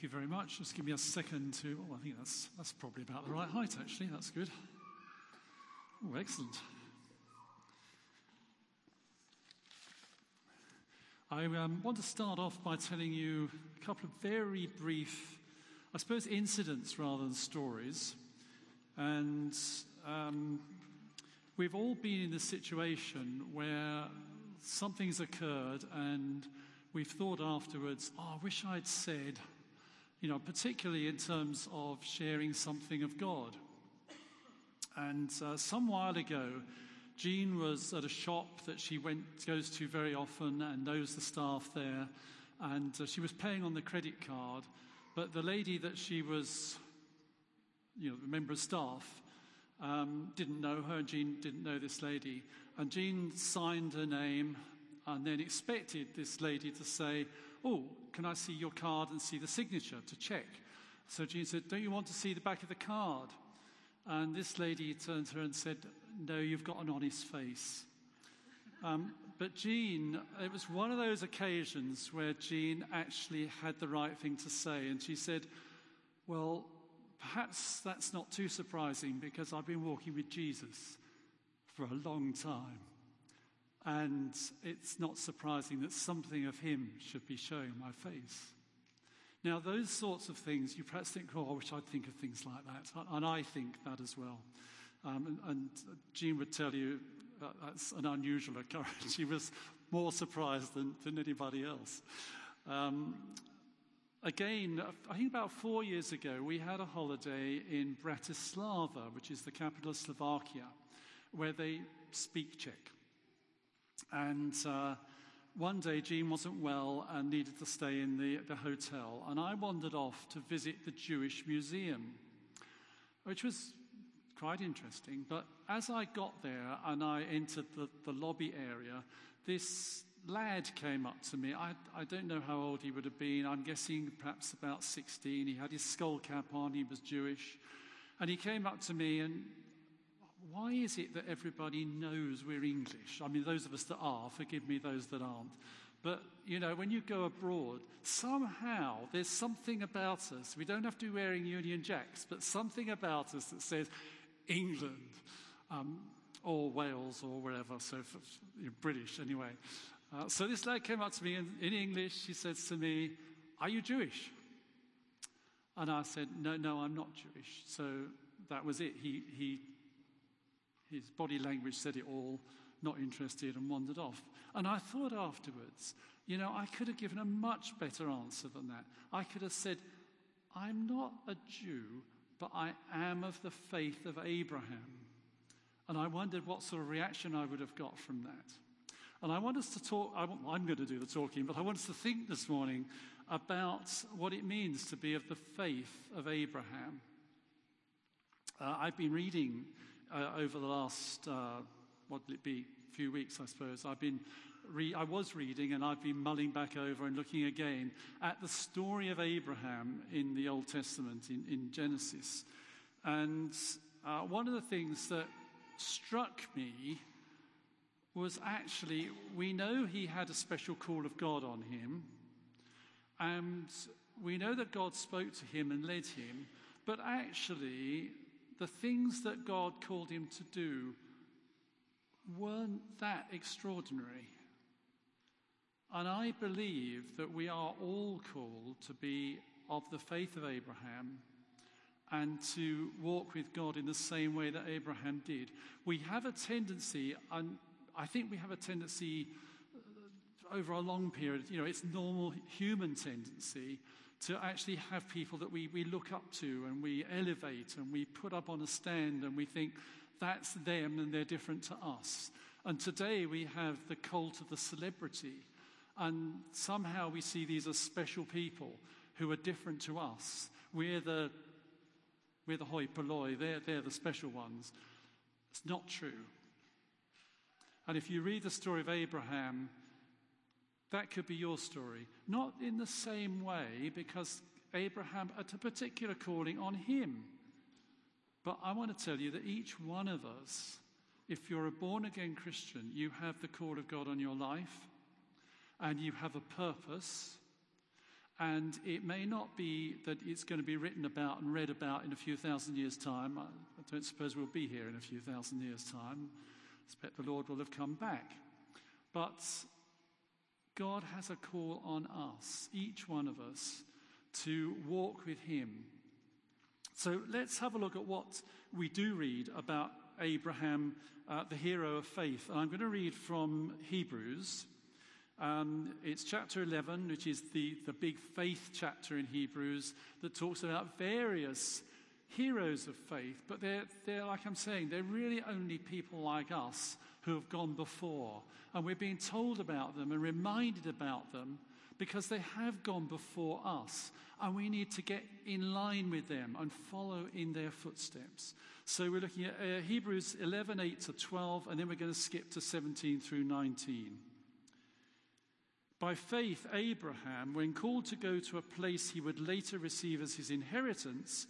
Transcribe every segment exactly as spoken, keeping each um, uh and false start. Thank you very much. Just give me a second to, well, I think that's, that's probably about the right height, actually. That's good. Oh, excellent. I um, want to start off by telling you a couple of very brief, I suppose, incidents rather than stories. And um, we've all been in this situation where something's occurred and we've thought afterwards, oh, I wish I'd said, you know, particularly in terms of sharing something of God. And uh, some while ago, Jean was at a shop that she went goes to very often and knows the staff there. And uh, she was paying on the credit card, but the lady that she was, you know, the member of staff, um, didn't know her. Jean didn't know this lady. And Jean signed her name and then expected this lady to say, oh, can I see your card and see the signature to check? So Jean said, don't you want to see the back of the card? And this lady turned to her and said, no, you've got an honest face. Um, but Jean, it was one of those occasions where Jean actually had the right thing to say. And she said, well, perhaps that's not too surprising because I've been walking with Jesus for a long time. And it's not surprising that something of him should be showing my face. Now, those sorts of things, you perhaps think, oh, I wish I'd think of things like that. And I think that as well. Um, and, and Jean would tell you that that's an unusual occurrence. She was more surprised than, than anybody else. Um, again, I think about four years ago, we had a holiday in Bratislava, which is the capital of Slovakia, where they speak Czech. And uh, one day, Jean wasn't well and needed to stay in the, the hotel. And I wandered off to visit the Jewish Museum, which was quite interesting. But as I got there and I entered the, the lobby area, this lad came up to me. I, I don't know how old he would have been. I'm guessing perhaps about sixteen. He had his skull cap on. He was Jewish. And he came up to me and, why is it that everybody knows we're English? I mean, those of us that are, forgive me, those that aren't. But, you know, when you go abroad, somehow there's something about us. We don't have to be wearing Union Jacks, but something about us that says England um, or Wales or wherever, so for, you're British anyway. Uh, so this lad came up to me in, in English. He says to me, are you Jewish? And I said, no, no, I'm not Jewish. So that was it. He... he His body language said it all, not interested, and wandered off. And I thought afterwards, you know, I could have given a much better answer than that. I could have said, I'm not a Jew, but I am of the faith of Abraham. And I wondered what sort of reaction I would have got from that. And I want us to talk, I want, I'm going to do the talking, but I want us to think this morning about what it means to be of the faith of Abraham. Uh, I've been reading Uh, over the last, uh, what would it be, few weeks, I suppose, I've been, re- I was reading and I've been mulling back over and looking again at the story of Abraham in the Old Testament, in, in Genesis. And uh, one of the things that struck me was actually, we know he had a special call of God on him, and we know that God spoke to him and led him, but actually, the things that God called him to do weren't that extraordinary. And I believe that we are all called to be of the faith of Abraham and to walk with God in the same way that Abraham did. We have a tendency, and I think we have a tendency over a long period, you know, it's normal human tendency to actually have people that we, we look up to and we elevate and we put up on a stand and we think that's them and they're different to us. And today we have the cult of the celebrity, and somehow we see these as special people who are different to us. We're the, we're the hoi polloi, they're, they're the special ones. It's not true. And if you read the story of Abraham, that could be your story. Not in the same way, because Abraham had a particular calling on him. But I want to tell you that each one of us, if you're a born-again Christian, you have the call of God on your life, and you have a purpose, And it may not be that it's going to be written about and read about in a few thousand years' time. I don't suppose we'll be here in a few thousand years' time. I expect the Lord will have come back. But God has a call on us, each one of us, to walk with him. So let's have a look at what we do read about Abraham, uh, the hero of faith. And I'm going to read from Hebrews. Um, it's chapter eleven, which is the, the big faith chapter in Hebrews that talks about various heroes of faith. But they're, they're, like I'm saying, they're really only people like us who have gone before. And we're being told about them and reminded about them because they have gone before us. And we need to get in line with them and follow in their footsteps. So we're looking at uh, Hebrews eleven, eight to twelve, and then we're going to skip to seventeen through nineteen. By faith, Abraham, when called to go to a place he would later receive as his inheritance,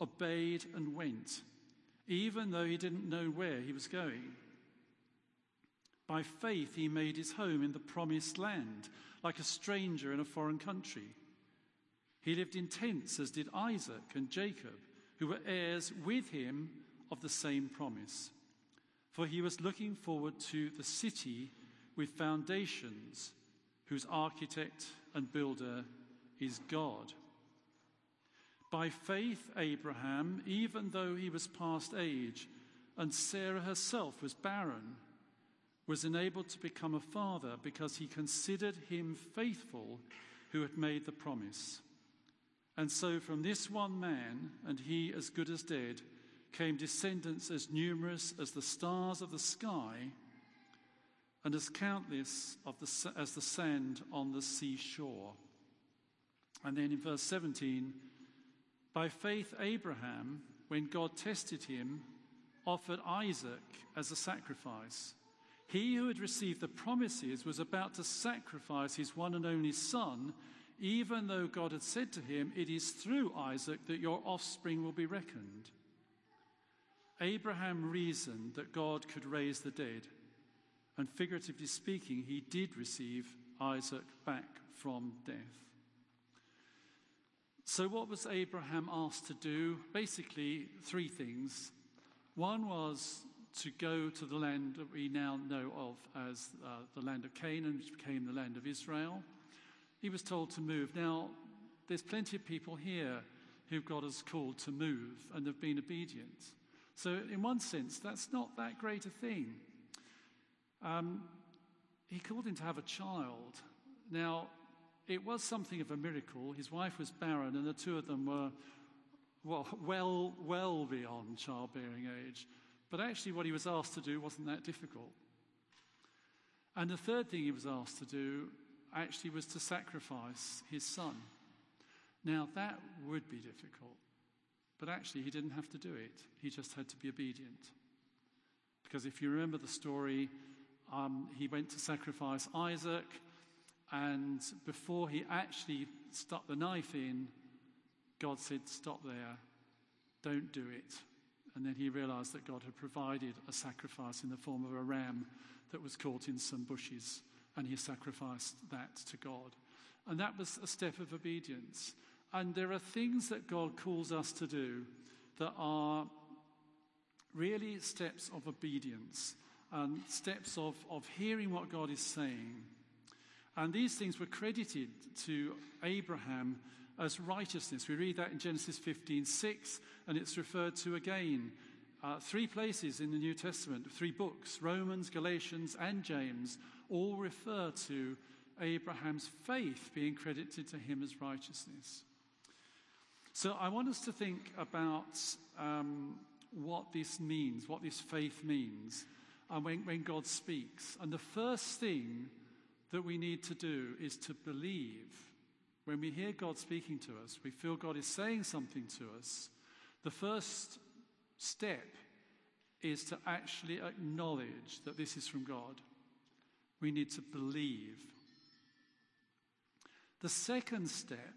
obeyed and went, even though he didn't know where he was going. By faith, he made his home in the promised land, like a stranger in a foreign country. He lived in tents, as did Isaac and Jacob, who were heirs with him of the same promise. For he was looking forward to the city with foundations, whose architect and builder is God. By faith, Abraham, even though he was past age, and Sarah herself was barren, was enabled to become a father because he considered him faithful who had made the promise. And so from this one man, and he as good as dead, came descendants as numerous as the stars of the sky, and as countless of the, as the sand on the seashore. And then in verse seventeen, by faith Abraham, when God tested him, offered Isaac as a sacrifice. He who had received the promises was about to sacrifice his one and only son, even though God had said to him, "It is through Isaac that your offspring will be reckoned." Abraham reasoned that God could raise the dead. And figuratively speaking, he did receive Isaac back from death. So what was Abraham asked to do? Basically, three things. One was to go to the land that we now know of as uh, the land of Canaan, which became the land of Israel. He was told to move. Now, there's plenty of people here who God has called to move and have been obedient. So in one sense, that's not that great a thing. Um, he called him to have a child. Now, it was something of a miracle. His wife was barren, and the two of them were well, well, well beyond childbearing age. But actually what he was asked to do wasn't that difficult. And the third thing he was asked to do actually was to sacrifice his son. Now, that would be difficult. But actually, he didn't have to do it. He just had to be obedient. Because if you remember the story, Um, he went to sacrifice Isaac, and before he actually stuck the knife in, God said, "Stop there, don't do it." And then he realized that God had provided a sacrifice in the form of a ram that was caught in some bushes, and he sacrificed that to God. And that was a step of obedience. And there are things that God calls us to do that are really steps of obedience. Um, steps of, of hearing what God is saying. And these things were credited to Abraham as righteousness. We read that in Genesis fifteen six, and it's referred to again uh, three places in the New Testament, three books, Romans, Galatians, and James, all refer to Abraham's faith being credited to him as righteousness. So I want us to think about um, what this means, what this faith means. And when, when God speaks. And the first thing that we need to do is to believe. When we hear God speaking to us, we feel God is saying something to us, the first step is to actually acknowledge that this is from God. We need to believe. The second step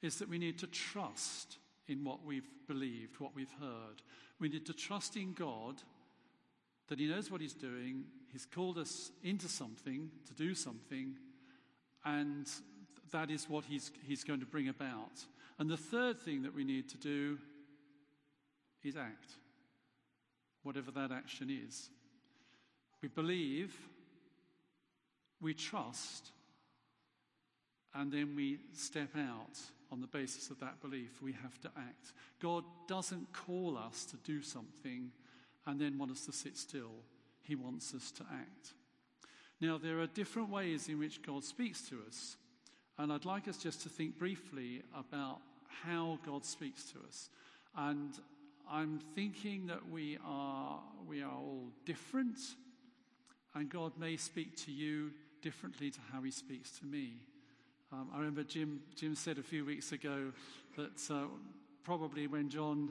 is that we need to trust in what we've believed, what we've heard. We need to trust in God that he knows what he's doing, he's called us into something, to do something, and that is what he's, he's going to bring about. And the third thing that we need to do is act, whatever that action is. We believe, we trust, and then we step out on the basis of that belief. We have to act. God doesn't call us to do something and then want us to sit still. He wants us to act. Now, there are different ways in which God speaks to us, and I'd like us just to think briefly about how God speaks to us. And I'm thinking that we are, we are all different, and God may speak to you differently to how he speaks to me. Um, I remember Jim, Jim said a few weeks ago that uh, probably when John,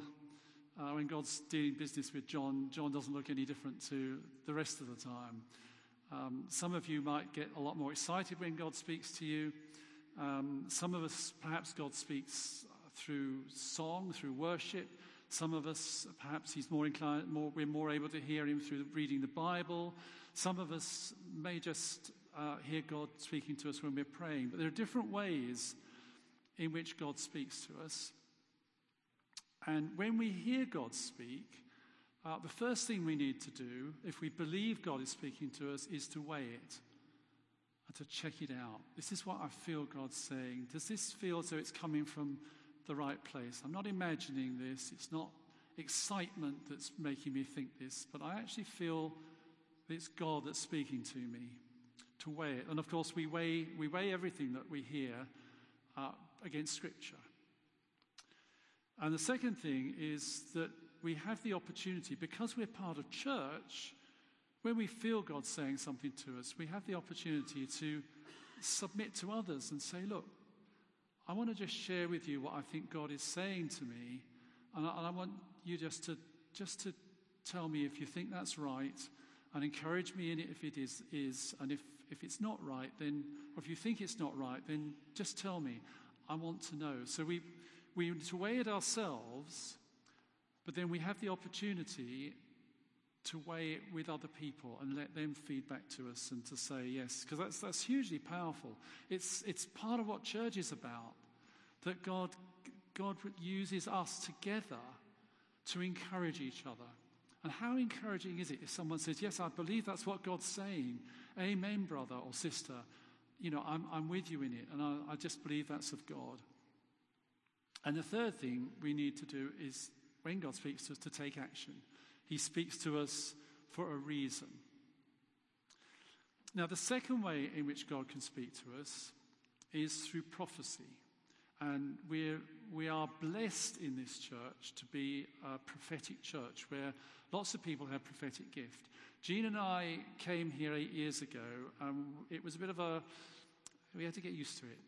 uh, when God's doing business with John, John doesn't look any different to the rest of the time. Um, some of you might get a lot more excited when God speaks to you. Um, some of us, perhaps God speaks through song, through worship. Some of us, perhaps he's more inclined, more, we're more able to hear him through reading the Bible. Some of us may just uh, hear God speaking to us when we're praying. But there are different ways in which God speaks to us. And when we hear God speak, Uh, the first thing we need to do, if we believe God is speaking to us, is to weigh it and to check it out. This is what I feel God's saying. Does this feel as though it's coming from the right place? I'm not imagining this. It's not excitement that's making me think this, but I actually feel that it's God that's speaking to me. To weigh it. And of course, we weigh, we weigh everything that we hear uh, against Scripture. And the second thing is that we have the opportunity, because we're part of church, when we feel God saying something to us, we have the opportunity to submit to others and say, look, I want to just share with you what I think God is saying to me, and I, and I want you just to just to tell me if you think that's right, and encourage me in it if it is, is and if, if it's not right, then, or if you think it's not right, then just tell me. I want to know. So we, we need to weigh it ourselves, but then we have the opportunity to weigh it with other people and let them feed back to us and to say yes, because that's, that's hugely powerful. It's, it's part of what church is about, that God, God uses us together to encourage each other. And how encouraging is it if someone says, yes, I believe that's what God's saying. Amen, brother or sister. You know, I'm, I'm with you in it, and I, I just believe that's of God. And the third thing we need to do is, when God speaks to us, to take action. He speaks to us for a reason. Now, the second way in which God can speak to us is through prophecy. And we're, we are blessed in this church to be a prophetic church where lots of people have prophetic gift. Jean and I came here eight years ago, and it was a bit of a, we had to get used to it.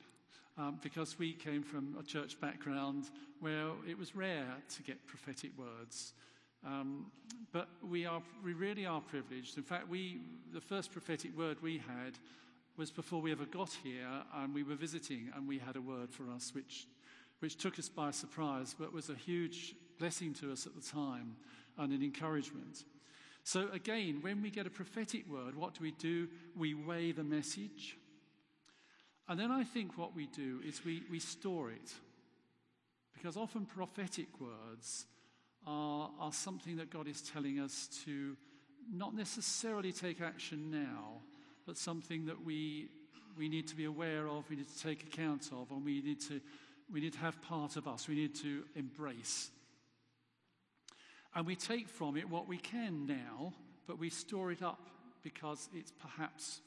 Um, because we came from a church background where it was rare to get prophetic words. Um, but we are, we really are privileged. In fact, we, the first prophetic word we had was before we ever got here, and we were visiting, and we had a word for us which, which took us by surprise, but was a huge blessing to us at the time and an encouragement. So again, when we get a prophetic word, what do we do? We weigh the message. And then I think what we do is we, we store it. Because often prophetic words are, are something that God is telling us to not necessarily take action now, but something that we, we need to be aware of, we need to take account of, and we need to, we need to have part of us, we need to embrace. And we take from it what we can now, but we store it up because it's perhaps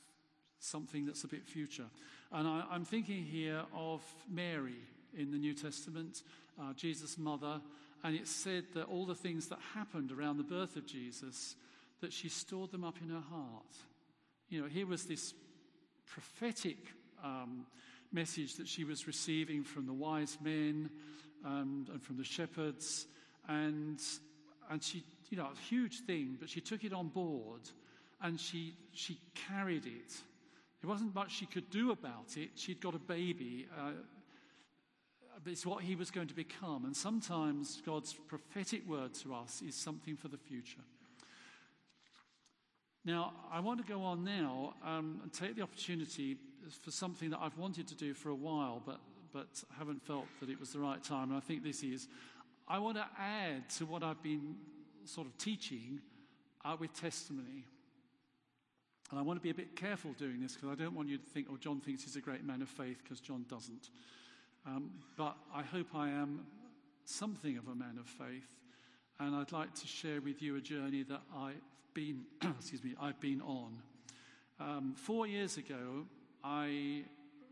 something that's a bit future. And I, I'm thinking here of Mary in the New Testament, uh, Jesus' mother, and it's said that all the things that happened around the birth of Jesus, that she stored them up in her heart. You know, here was this prophetic um, message that she was receiving from the wise men um, and from the shepherds, and and she, you know, a huge thing, but she took it on board and she she carried it. There wasn't much she could do about it. She'd got a baby. Uh, it's what he was going to become. And sometimes God's prophetic word to us is something for the future. Now, I want to go on now um, and take the opportunity for something that I've wanted to do for a while, but but haven't felt that it was the right time. And I think this is, I want to add to what I've been sort of teaching uh, with testimony. And I want to be a bit careful doing this, because I don't want you to think, oh, John thinks he's a great man of faith, because John doesn't. Um, but I hope I am something of a man of faith. And I'd like to share with you a journey that I've been, excuse me, I've been on. Um, four years ago, I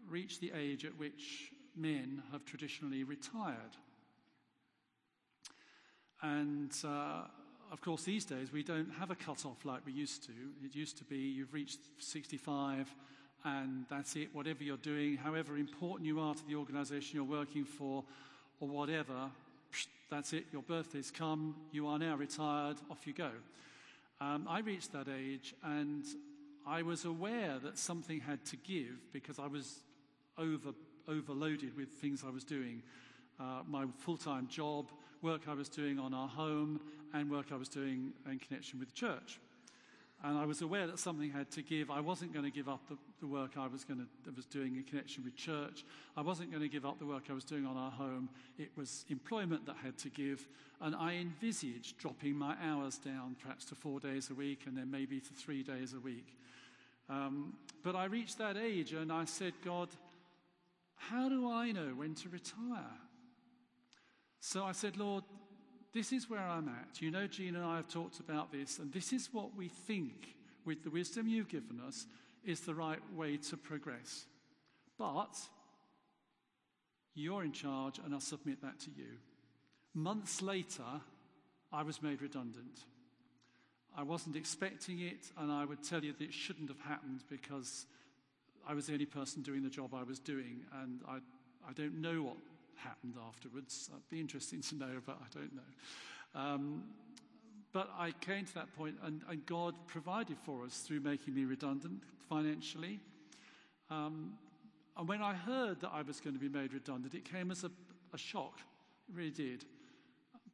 reached the age at which men have traditionally retired. And uh, of course, these days, we don't have a cut-off like we used to. It used to be you've reached sixty-five, and that's it. Whatever you're doing, however important you are to the organisation you're working for, or whatever, that's it. Your birthday's come. You are now retired. Off you go. Um, I reached that age, and I was aware that something had to give, because I was over overloaded with things I was doing. Uh, my full-time job, work I was doing on our home, and work I was doing in connection with the church. And I was aware that something had to give. I wasn't going to give up the, the work I was going to, was doing in connection with church. I wasn't going to give up the work I was doing on our home. It was employment that had to give. And I envisaged dropping my hours down, perhaps to four days a week, and then maybe to three days a week. Um, but I reached that age, and I said, God, how do I know when to retire? So I said, Lord, this is where I'm at. You know, Gene and I have talked about this, and this is what we think, with the wisdom you've given us, is the right way to progress. But you're in charge, and I'll submit that to you. Months later, I was made redundant. I wasn't expecting it, and I would tell you that it shouldn't have happened, because I was the only person doing the job I was doing, and I, I don't know what happened afterwards. It'd be interesting to know, but I don't know. Um, but I came to that point, and, and God provided for us through making me redundant financially. Um, and when I heard that I was going to be made redundant, it came as a, a shock. It really did.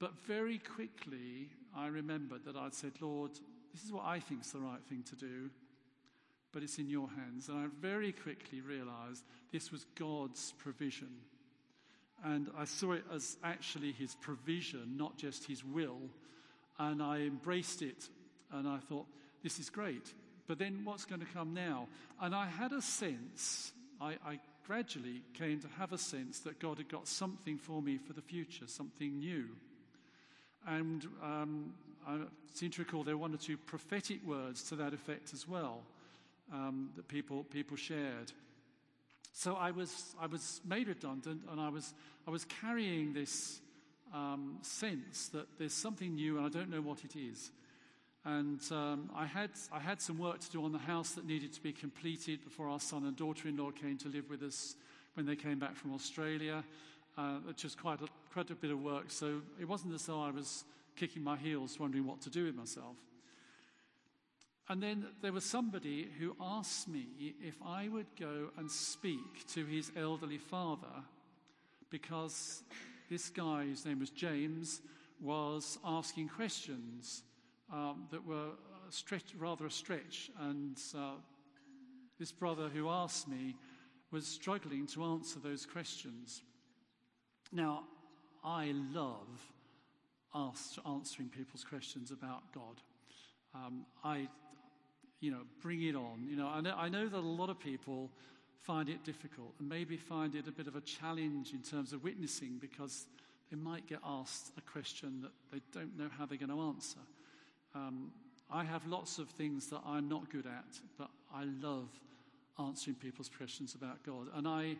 But very quickly, I remembered that I'd said, Lord, this is what I think is the right thing to do, but it's in your hands. And I very quickly realized this was God's provision. And I saw it as actually his provision, not just his will. And I embraced it, and I thought, this is great. But then what's going to come now? And I had a sense, I, I gradually came to have a sense that God had got something for me for the future, something new. And um, I seem to recall there were one or two prophetic words to that effect as well, um, that people people shared. So I was I was made redundant, and I was I was carrying this um, sense that there's something new, and I don't know what it is. And um, I had I had some work to do on the house that needed to be completed before our son and daughter-in-law came to live with us when they came back from Australia, uh, which was quite a quite a bit of work. So it wasn't as though I was kicking my heels, wondering what to do with myself. And then there was somebody who asked me if I would go and speak to his elderly father, because this guy, whose name was James, was asking questions um, that were a stretch, rather a stretch. And uh, this brother who asked me was struggling to answer those questions. Now, I love ask, answering people's questions about God. Um, I, you know, bring it on. You know, I know, I know that a lot of people find it difficult, and maybe find it a bit of a challenge in terms of witnessing, because they might get asked a question that they don't know how they're going to answer. Um, I have lots of things that I'm not good at, but I love answering people's questions about God. And I,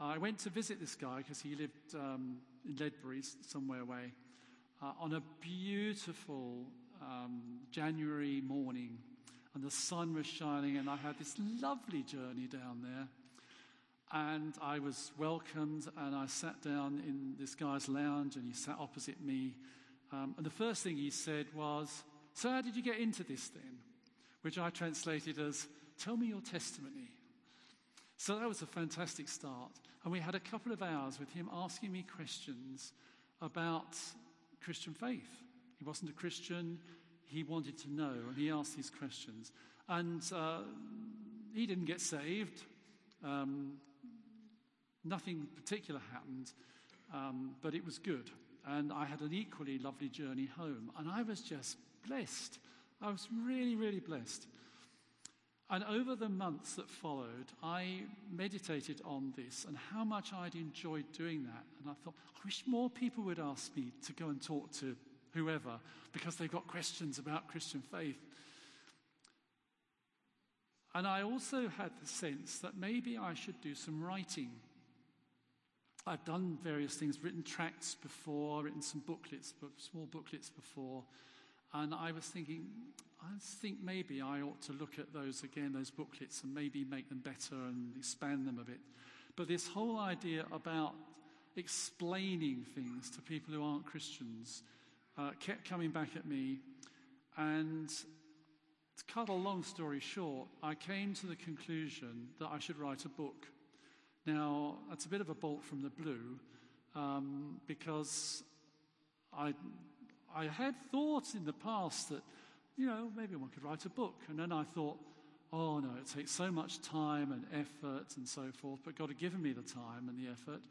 I went to visit this guy, because he lived um, in Ledbury, somewhere away, uh, on a beautiful Um, January morning, and the sun was shining, and I had this lovely journey down there, and I was welcomed, and I sat down in this guy's lounge, and he sat opposite me, um, and the first thing he said was, so how did you get into this then? Which I translated as, tell me your testimony. So that was a fantastic start, and we had a couple of hours with him asking me questions about Christian faith. He wasn't a Christian, he wanted to know, and he asked these questions. And uh, he didn't get saved, Um, nothing particular happened, um, but it was good. And I had an equally lovely journey home. And I was just blessed. I was really, really blessed. And over the months that followed, I meditated on this and how much I'd enjoyed doing that. And I thought, I wish more people would ask me to go and talk to whoever, because they've got questions about Christian faith. And I also had the sense that maybe I should do some writing. I've done various things, written tracts before, written some booklets, small booklets before. And I was thinking, I think maybe I ought to look at those again, those booklets, and maybe make them better and expand them a bit. But this whole idea about explaining things to people who aren't Christians uh, kept coming back at me. And to cut a long story short, I came to the conclusion that I should write a book. Now, that's a bit of a bolt from the blue, um, because I... I had thought in the past that, you know, maybe one could write a book. And then I thought, oh, no, it takes so much time and effort and so forth, but God had given me the time and the effort.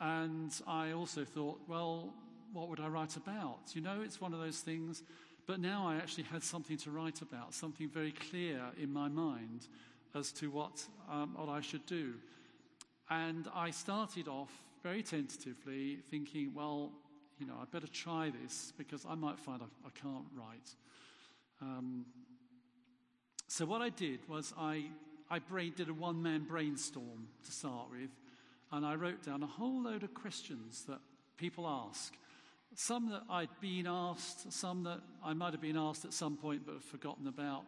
And I also thought, well, what would I write about? You know, it's one of those things. But now I actually had something to write about, something very clear in my mind as to what, um, what I should do. And I started off very tentatively thinking, well, you know, I'd better try this because I might find I, I can't write. Um, so what I did was I, I brain, did a one-man brainstorm to start with, and I wrote down a whole load of questions that people ask. Some that I'd been asked, some that I might have been asked at some point but have forgotten about,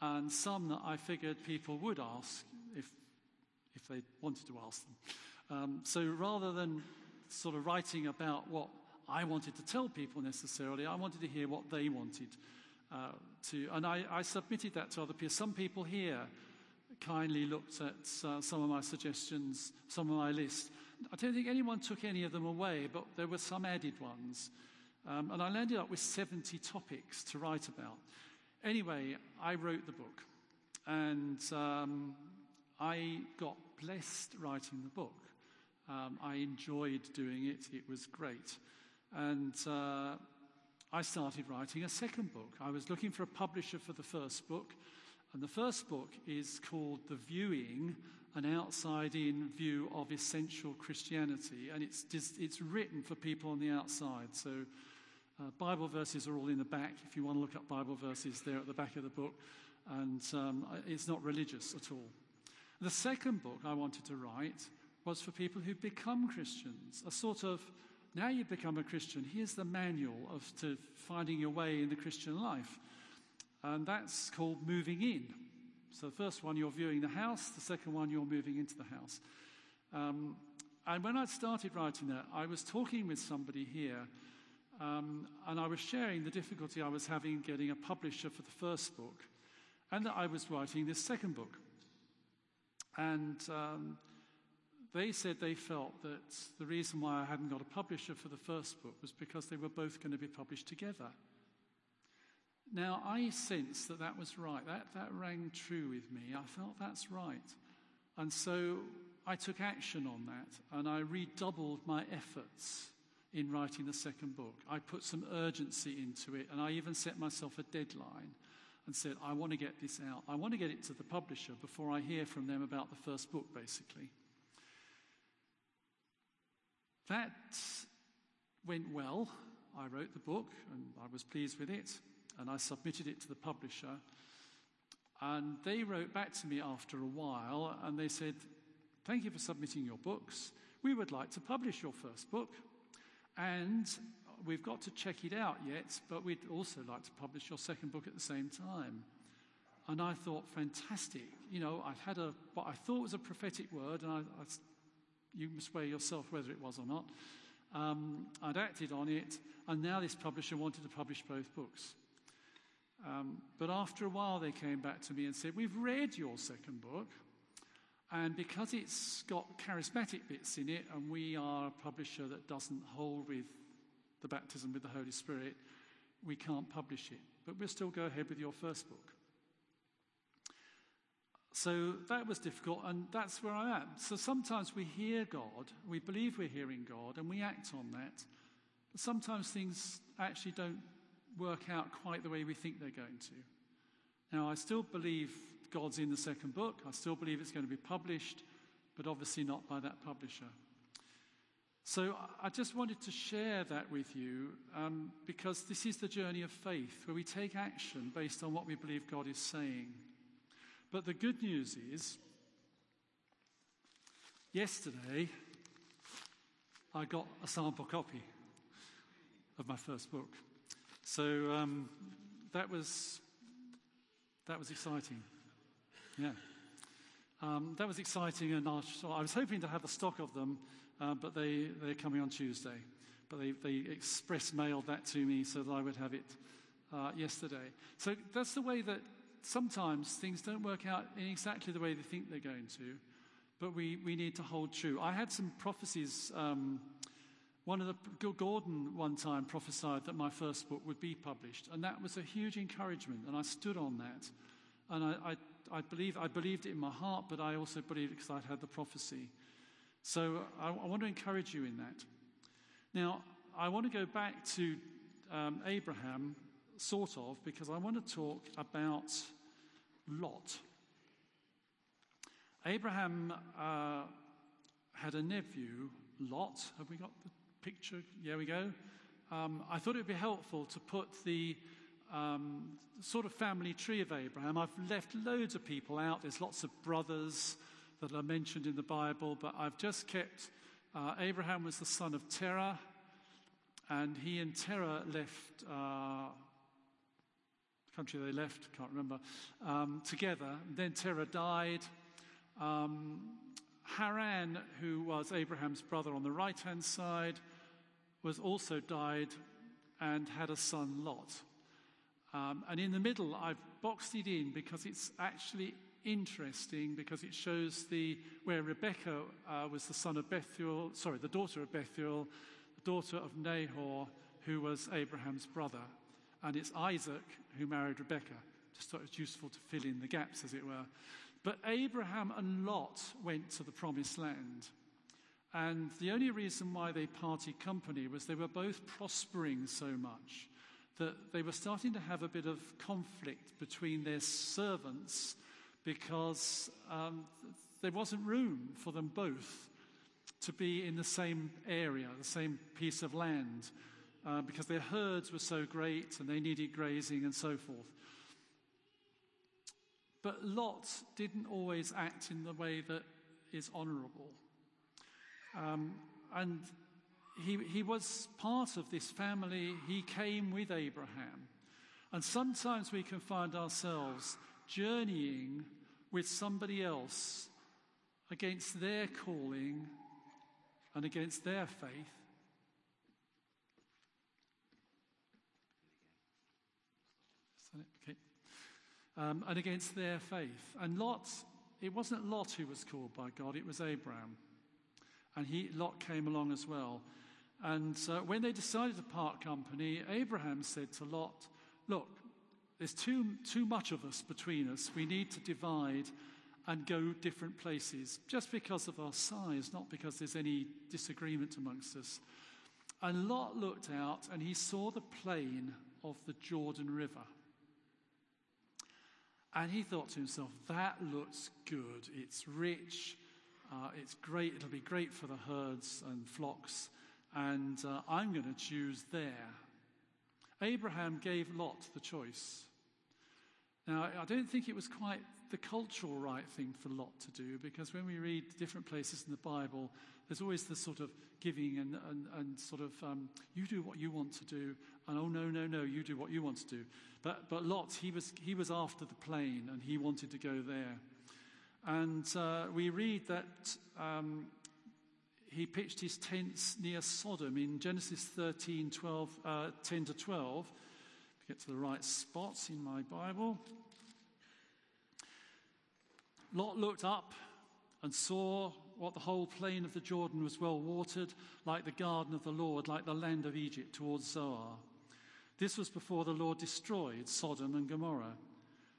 and some that I figured people would ask if, if they wanted to ask them. Um, so rather than sort of writing about what I wanted to tell people necessarily, I wanted to hear what they wanted uh, to, and I, I submitted that to other people. Some people here kindly looked at uh, some of my suggestions, some of my list. I don't think anyone took any of them away, but there were some added ones. Um, and I landed up with seventy topics to write about. Anyway, I wrote the book, and um, I got blessed writing the book. Um, I enjoyed doing it, it was great. And uh, I started writing a second book. I was looking for a publisher for the first book. And the first book is called The Viewing, an outside-in view of essential Christianity. And it's, it's written for people on the outside. So uh, Bible verses are all in the back. If you want to look up Bible verses, they're at the back of the book. And um, it's not religious at all. The second book I wanted to write was for people who've become Christians, a sort of, now you become a Christian, here's the manual of to finding your way in the Christian life. And that's called Moving In. So the first one, you're viewing the house. The second one, you're moving into the house. Um, and when I started writing that, I was talking with somebody here, um, and I was sharing the difficulty I was having getting a publisher for the first book, and that I was writing this second book. And Um, They said they felt that the reason why I hadn't got a publisher for the first book was because they were both going to be published together. Now, I sensed that that was right. That, that rang true with me. I felt that's right. And so I took action on that, and I redoubled my efforts in writing the second book. I put some urgency into it, and I even set myself a deadline and said, I want to get this out. I want to get it to the publisher before I hear from them about the first book, basically. That went well. I wrote the book, and I was pleased with it, and I submitted it to the publisher. And they wrote back to me after a while, and they said, thank you for submitting your books. We would like to publish your first book, and we've got to check it out yet, but we'd also like to publish your second book at the same time. And I thought, fantastic. You know, I'd had a, what I thought was a prophetic word, and I, I you must weigh yourself whether it was or not. Um, I'd acted on it, and now this publisher wanted to publish both books. Um, but after a while, they came back to me and said, we've read your second book, and because it's got charismatic bits in it, and we are a publisher that doesn't hold with the baptism with the Holy Spirit, we can't publish it. But we'll still go ahead with your first book. So that was difficult, and that's where I am. So sometimes we hear God, we believe we're hearing God, and we act on that. But sometimes things actually don't work out quite the way we think they're going to. Now, I still believe God's in the second book. I still believe it's going to be published, but obviously not by that publisher. So I just wanted to share that with you um, because this is the journey of faith, where we take action based on what we believe God is saying. But the good news is, yesterday I got a sample copy of my first book. So um, that was that was exciting. Yeah, um, that was exciting, and I was hoping to have a stock of them, uh, but they they're coming on Tuesday. But they they express mailed that to me so that I would have it uh, yesterday. So that's the way that. Sometimes things don't work out in exactly the way they think they're going to, but we, we need to hold true. I had some prophecies. Um, one of the Gordon one time prophesied that my first book would be published, and that was a huge encouragement. And I stood on that, and I I, I believe I believed it in my heart, but I also believed it because I'd had the prophecy. So I, I want to encourage you in that. Now I want to go back to um, Abraham. Sort of, because I want to talk about Lot. Abraham uh, had a nephew, Lot. Have we got the picture? There we go. Um, I thought it would be helpful to put the um, sort of family tree of Abraham. I've left loads of people out. There's lots of brothers that are mentioned in the Bible, but I've just kept uh, Abraham was the son of Terah, and he and Terah left... Uh, country they left, can't remember, um, together. Then Terah died. Um, Haran, who was Abraham's brother on the right-hand side, was also died and had a son, Lot. Um, and in the middle, I've boxed it in because it's actually interesting, because it shows the where Rebekah uh, was the son of Bethuel, sorry, the daughter of Bethuel, the daughter of Nahor, who was Abraham's brother. And it's Isaac who married Rebekah. Just thought it was useful to fill in the gaps, as it were. But Abraham and Lot went to the promised land. And the only reason why they parted company was they were both prospering so much that they were starting to have a bit of conflict between their servants because um, there wasn't room for them both to be in the same area, the same piece of land. Uh, because their herds were so great and they needed grazing and so forth. But Lot didn't always act in the way that is honourable. Um, and he, he was part of this family. He came with Abraham. And sometimes we can find ourselves journeying with somebody else against their calling and against their faith. Okay. Um, and against their faith. And Lot, it wasn't Lot who was called by God, it was Abraham. And he, Lot came along as well. And uh, when they decided to part company, Abraham said to Lot, look, there's too, too much of us between us. We need to divide and go different places, just because of our size, not because there's any disagreement amongst us. And Lot looked out and he saw the plain of the Jordan River. And he thought to himself, that looks good. It's rich. Uh, it's great. It'll be great for the herds and flocks. And uh, I'm going to choose there. Abraham gave Lot the choice. Now, I don't think it was quite the cultural right thing for Lot to do, because when we read different places in the Bible, there's always this sort of giving and, and, and sort of, um, you do what you want to do, and oh, no, no, no, you do what you want to do. But, but Lot, he was, he was after the plain, and he wanted to go there. And uh, we read that um, he pitched his tents near Sodom in Genesis thirteen, twelve, uh, ten to twelve. Get to the right spots in my Bible. Lot looked up and saw what the whole plain of the Jordan was well watered, like the garden of the Lord, like the land of Egypt towards Zoar. This was before the Lord destroyed Sodom and Gomorrah.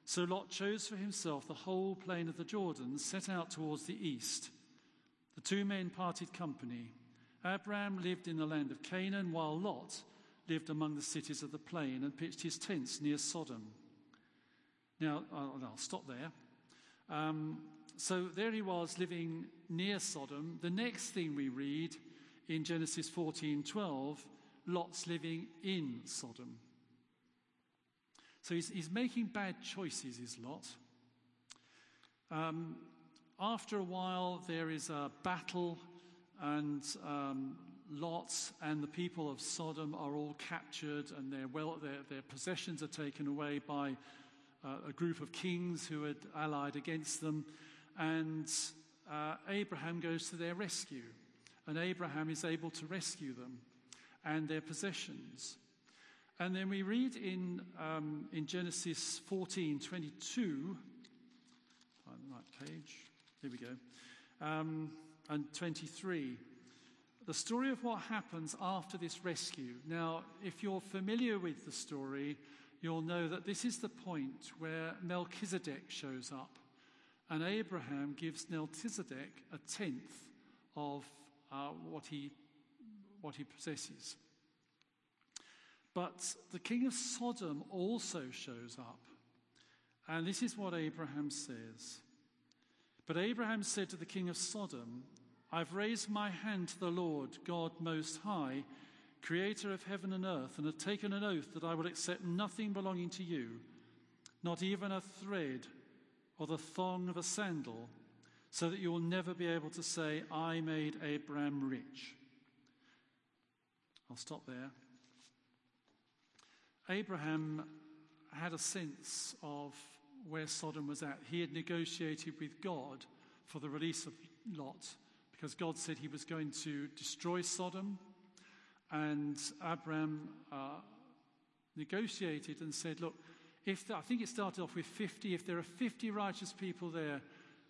So Lot chose for himself the whole plain of the Jordan, set out towards the east. The two men parted company. Abram lived in the land of Canaan, while Lot lived among the cities of the plain and pitched his tents near Sodom. Now, I'll stop there. Um, so there he was, living near Sodom. The next thing we read in Genesis fourteen twelve, Lot's living in Sodom. So he's, he's making bad choices, is Lot. Um, after a while, there is a battle, and um, Lot and the people of Sodom are all captured, and their, well, their, their possessions are taken away by uh, a group of kings who had allied against them. And uh, Abraham goes to their rescue, and Abraham is able to rescue them and their possessions. And then we read in, um, in Genesis fourteen twenty-two, on the right page, here we go, um, and twenty-three, the story of what happens after this rescue. Now, if you're familiar with the story, you'll know that this is the point where Melchizedek shows up, and Abraham gives Melchizedek a tenth of uh, what he what he possesses. But the king of Sodom also shows up. And this is what Abraham says. But Abraham said to the king of Sodom, I've raised my hand to the Lord, God Most High, creator of heaven and earth, and have taken an oath that I will accept nothing belonging to you, not even a thread or the thong of a sandal, so that you will never be able to say, I made Abraham rich. I'll stop there. Abraham had a sense of where Sodom was at. He had negotiated with God for the release of Lot, because God said he was going to destroy Sodom. And Abraham uh, negotiated and said, look, if the, I think it started off with fifty. If there are fifty righteous people there,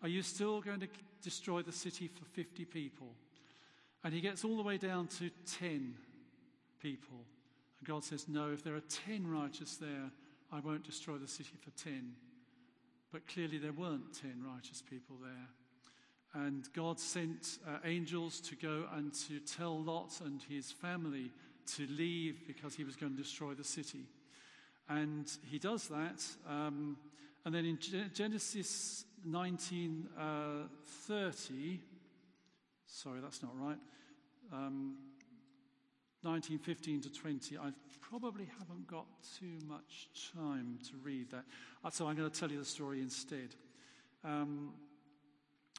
are you still going to destroy the city for fifty people? And he gets all the way down to ten people. God says, no, if there are ten righteous there, I won't destroy the city for ten. But clearly there weren't ten righteous people there. And God sent uh, angels to go and to tell Lot and his family to leave, because he was going to destroy the city. And he does that. Um, and then in Genesis nineteen thirty, uh, sorry, that's not right. Um, nineteen fifteen to twenty, I probably haven't got too much time to read that, so I'm going to tell you the story instead. Um,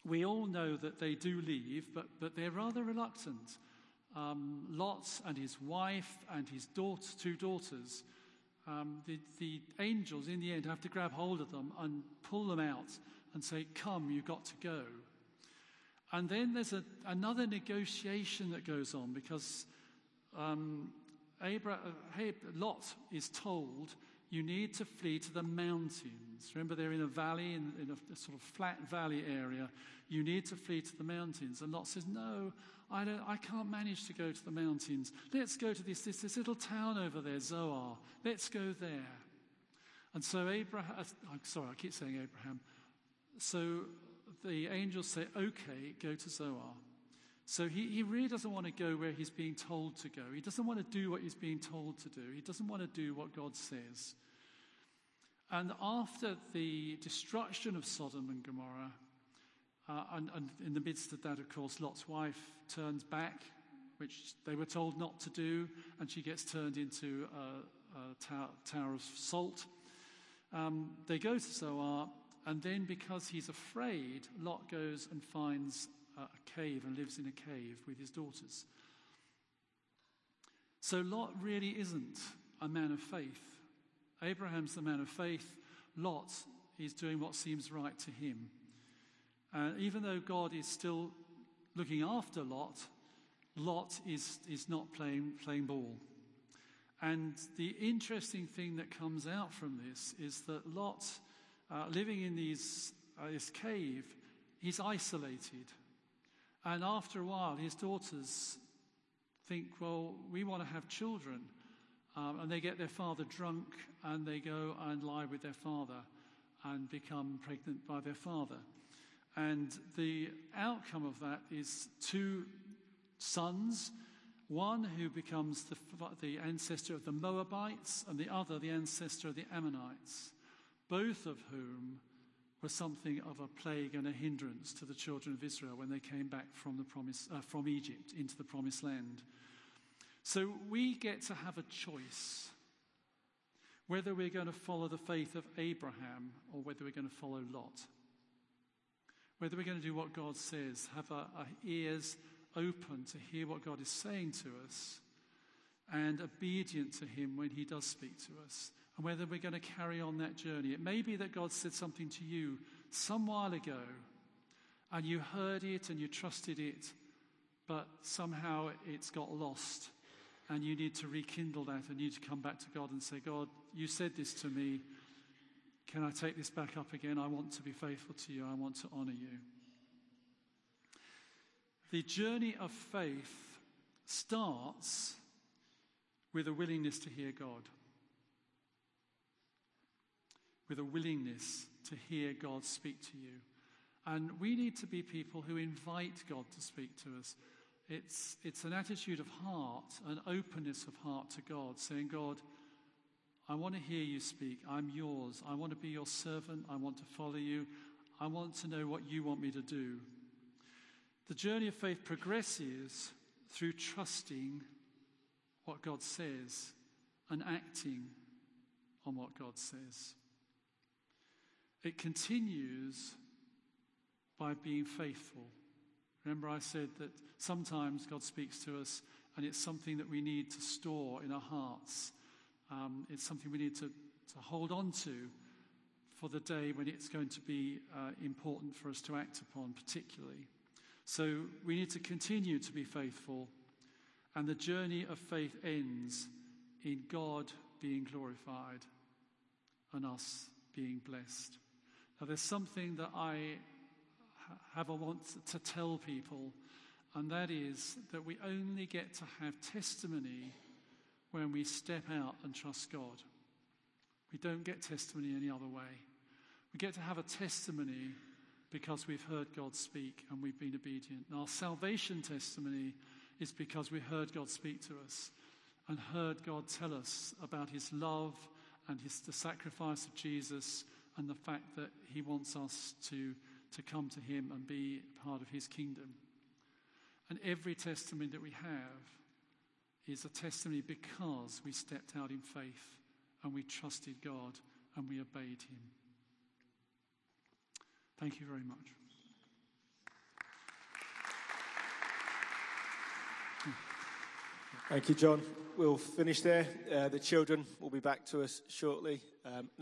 we all know that they do leave, but, but they're rather reluctant. Um, Lot and his wife and his daughter, two daughters, um, the, the angels in the end have to grab hold of them and pull them out and say, come, you've got to go. And then there's a, another negotiation that goes on, because Um, Abra- hey, Lot is told, you need to flee to the mountains. Remember, they're in a valley, in, in a, a sort of flat valley area. You need to flee to the mountains. And Lot says, no, I, don't, I can't manage to go to the mountains. Let's go to this, this, this little town over there, Zoar. Let's go there. And so Abraham, I'm sorry, I keep saying Abraham. So the angels say, okay, go to Zoar. So he, he really doesn't want to go where he's being told to go. He doesn't want to do what he's being told to do. He doesn't want to do what God says. And after the destruction of Sodom and Gomorrah, uh, and, and in the midst of that, of course, Lot's wife turns back, which they were told not to do, and she gets turned into a, a tower, tower of salt. Um, they go to Zoar, and then because he's afraid, Lot goes and finds a cave and lives in a cave with his daughters. So Lot really isn't a man of faith. Abraham's the man of faith. Lot is doing what seems right to him. Uh, even though God is still looking after Lot, Lot is, is not playing, playing ball. And the interesting thing that comes out from this is that Lot, uh, living in these, uh, this cave, he's isolated. And after a while, his daughters think, well, we want to have children. Um, and they get their father drunk, and they go and lie with their father. and become pregnant by their father. And the outcome of that is two sons, one who becomes the, the ancestor of the Moabites and the other the ancestor of the Ammonites, both of whom were something of a plague and a hindrance to the children of Israel when they came back from, the promise, uh, from Egypt into the Promised Land. So we get to have a choice whether we're going to follow the faith of Abraham or whether we're going to follow Lot. Whether we're going to do what God says, have our, our ears open to hear what God is saying to us and obedient to him when he does speak to us, and whether we're going to carry on that journey. It may be that God said something to you some while ago and you heard it and you trusted it, but somehow it's got lost and you need to rekindle that and you need to come back to God and say, God, you said this to me. Can I take this back up again? I want to be faithful to you. I want to honor you. The journey of faith starts with a willingness to hear God. With a willingness to hear God speak to you. And we need to be people who invite God to speak to us. It's, it's an attitude of heart, an openness of heart to God, saying, God, I want to hear you speak. I'm yours. I want to be your servant. I want to follow you. I want to know what you want me to do. The journey of faith progresses through trusting what God says and acting on what God says. It continues by being faithful. Remember, I said that sometimes God speaks to us and it's something that we need to store in our hearts. Um, it's something we need to, to hold on to for the day when it's going to be uh, important for us to act upon particularly. So we need to continue to be faithful, and the journey of faith ends in God being glorified and us being blessed. Now there's something that I have a want to tell people, and that is that we only get to have testimony when we step out and trust God. We don't get testimony any other way. We get to have a testimony because we've heard God speak and we've been obedient. And our salvation testimony is because we heard God speak to us and heard God tell us about his love and his, the sacrifice of Jesus and the fact that he wants us to, to come to him and be part of his kingdom. And every testimony that we have is a testimony because we stepped out in faith and we trusted God and we obeyed him. Thank you very much. Thank you, John. We'll finish there. Uh, the children will be back to us shortly. Um, next